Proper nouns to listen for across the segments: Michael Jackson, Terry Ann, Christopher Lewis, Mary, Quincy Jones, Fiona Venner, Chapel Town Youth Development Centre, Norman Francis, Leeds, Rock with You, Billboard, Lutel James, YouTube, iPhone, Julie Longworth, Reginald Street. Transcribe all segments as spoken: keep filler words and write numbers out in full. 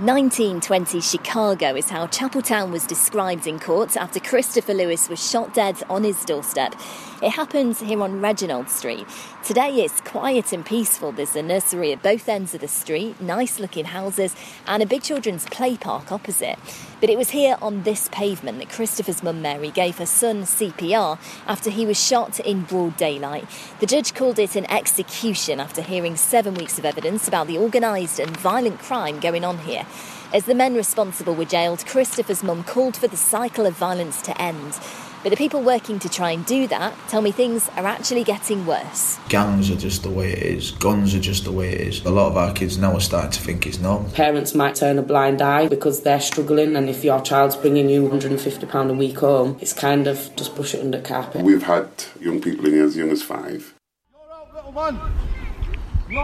nineteen twenty Chicago is how Chapel Town was described in court after Christopher Lewis was shot dead on his doorstep. It happened here on Reginald Street. Today it's quiet and peaceful. There's a nursery at both ends of the street, nice looking houses and a big children's play park opposite. But it was here on this pavement that Christopher's mum Mary gave her son C P R after he was shot in broad daylight. The judge called it an execution after hearing seven weeks of evidence about the organised and violent crime going on here. As the men responsible were jailed, Christopher's mum called for the cycle of violence to end. But the people working to try and do that tell me things are actually getting worse. Gangs are just the way it is. Guns are just the way it is. A lot of our kids now are starting to think it's normal. Parents might turn a blind eye because they're struggling, and if your child's bringing you one hundred fifty pounds a week home, it's kind of just brush it under the carpet. We've had young people in here as young as five. You're out, little one.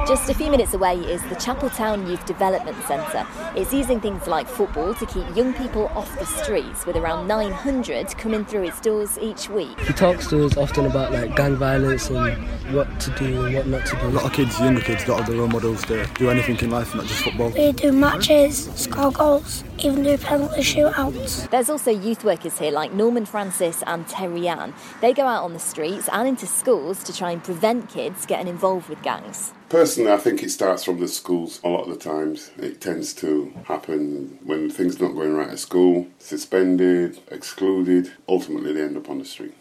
Just a few minutes away is the Chapel Town Youth Development Centre. It's using things like football to keep young people off the streets, with around nine hundred coming through its doors each week. He talks to us often about like gang violence and what to do and what not to do. A lot of kids, younger kids, that are the role models to do anything in life, not just football. We do matches, score goals, even do penalty shootouts. There's also youth workers here like Norman Francis and Terry Ann. They go out on the streets and into schools to try and prevent kids getting involved with gangs. Personally, I think it starts from the schools a lot of the times. It tends to happen when things are not going right at school, suspended, excluded, ultimately they end up on the street.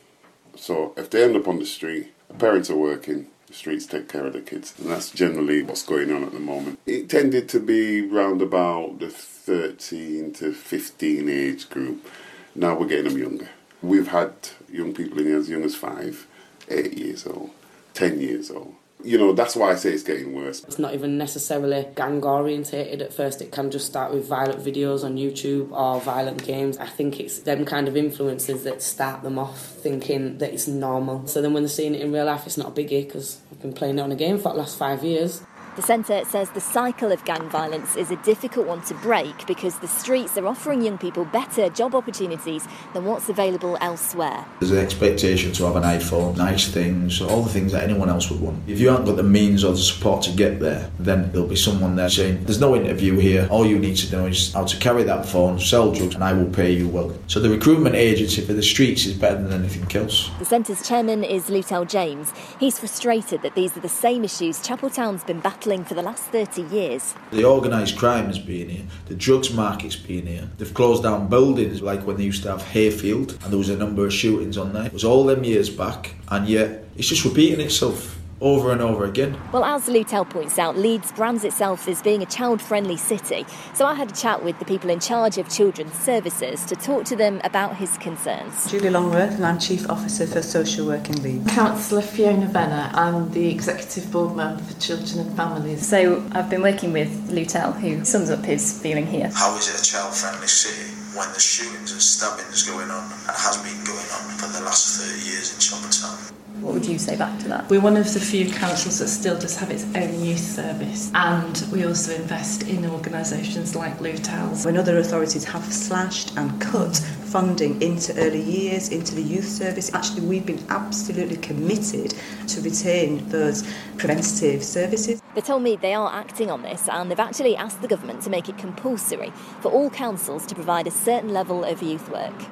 So if they end up on the street, the parents are working, the streets take care of the kids. And that's generally what's going on at the moment. It tended to be round about the thirteen to fifteen age group. Now we're getting them younger. We've had young people in here as young as five, eight years old, ten years old. You know, that's why I say it's getting worse. It's not even necessarily gang-orientated at first. It can just start with violent videos on YouTube or violent games. I think it's them kind of influences that start them off thinking that it's normal. So then when they're seeing it in real life, it's not a biggie because I've been playing it on a game for the last five years. The centre says the cycle of gang violence is a difficult one to break because the streets are offering young people better job opportunities than what's available elsewhere. There's an expectation to have an iPhone, nice things, all the things that anyone else would want. If you haven't got the means or the support to get there, then there'll be someone there saying, there's no interview here, all you need to know is how to carry that phone, sell drugs, and I will pay you well. So the recruitment agency for the streets is better than anything else. The centre's chairman is Lutel James. He's frustrated that these are the same issues Chapel Town's been battling for the last thirty years. The organised crime has been here, the drugs market's been here, they've closed down buildings like when they used to have Hayfield and there was a number of shootings on there. It was all them years back and yet it's just repeating itself over and over again. Well, as Lutel points out, Leeds brands itself as being a child-friendly city, so I had a chat with the people in charge of children's services to talk to them about his concerns. Julie Longworth, and I'm Chief Officer for Social Work in Leeds. Councillor Fiona Venner, I'm the Executive Board Member for Children and Families. So I've been working with Lutel, who sums up his feeling here. How is it a child-friendly city when the shootings and stabbings going on and has been going on for the last thirty years in Chapel Town? What would you say back to that? We're one of the few councils that still does have its own youth service, and we also invest in organisations like Lutel's. When other authorities have slashed and cut funding into early years, into the youth service, actually we've been absolutely committed to retain those preventative services. They told me they are acting on this, and they've actually asked the government to make it compulsory for all councils to provide a certain level of youth work.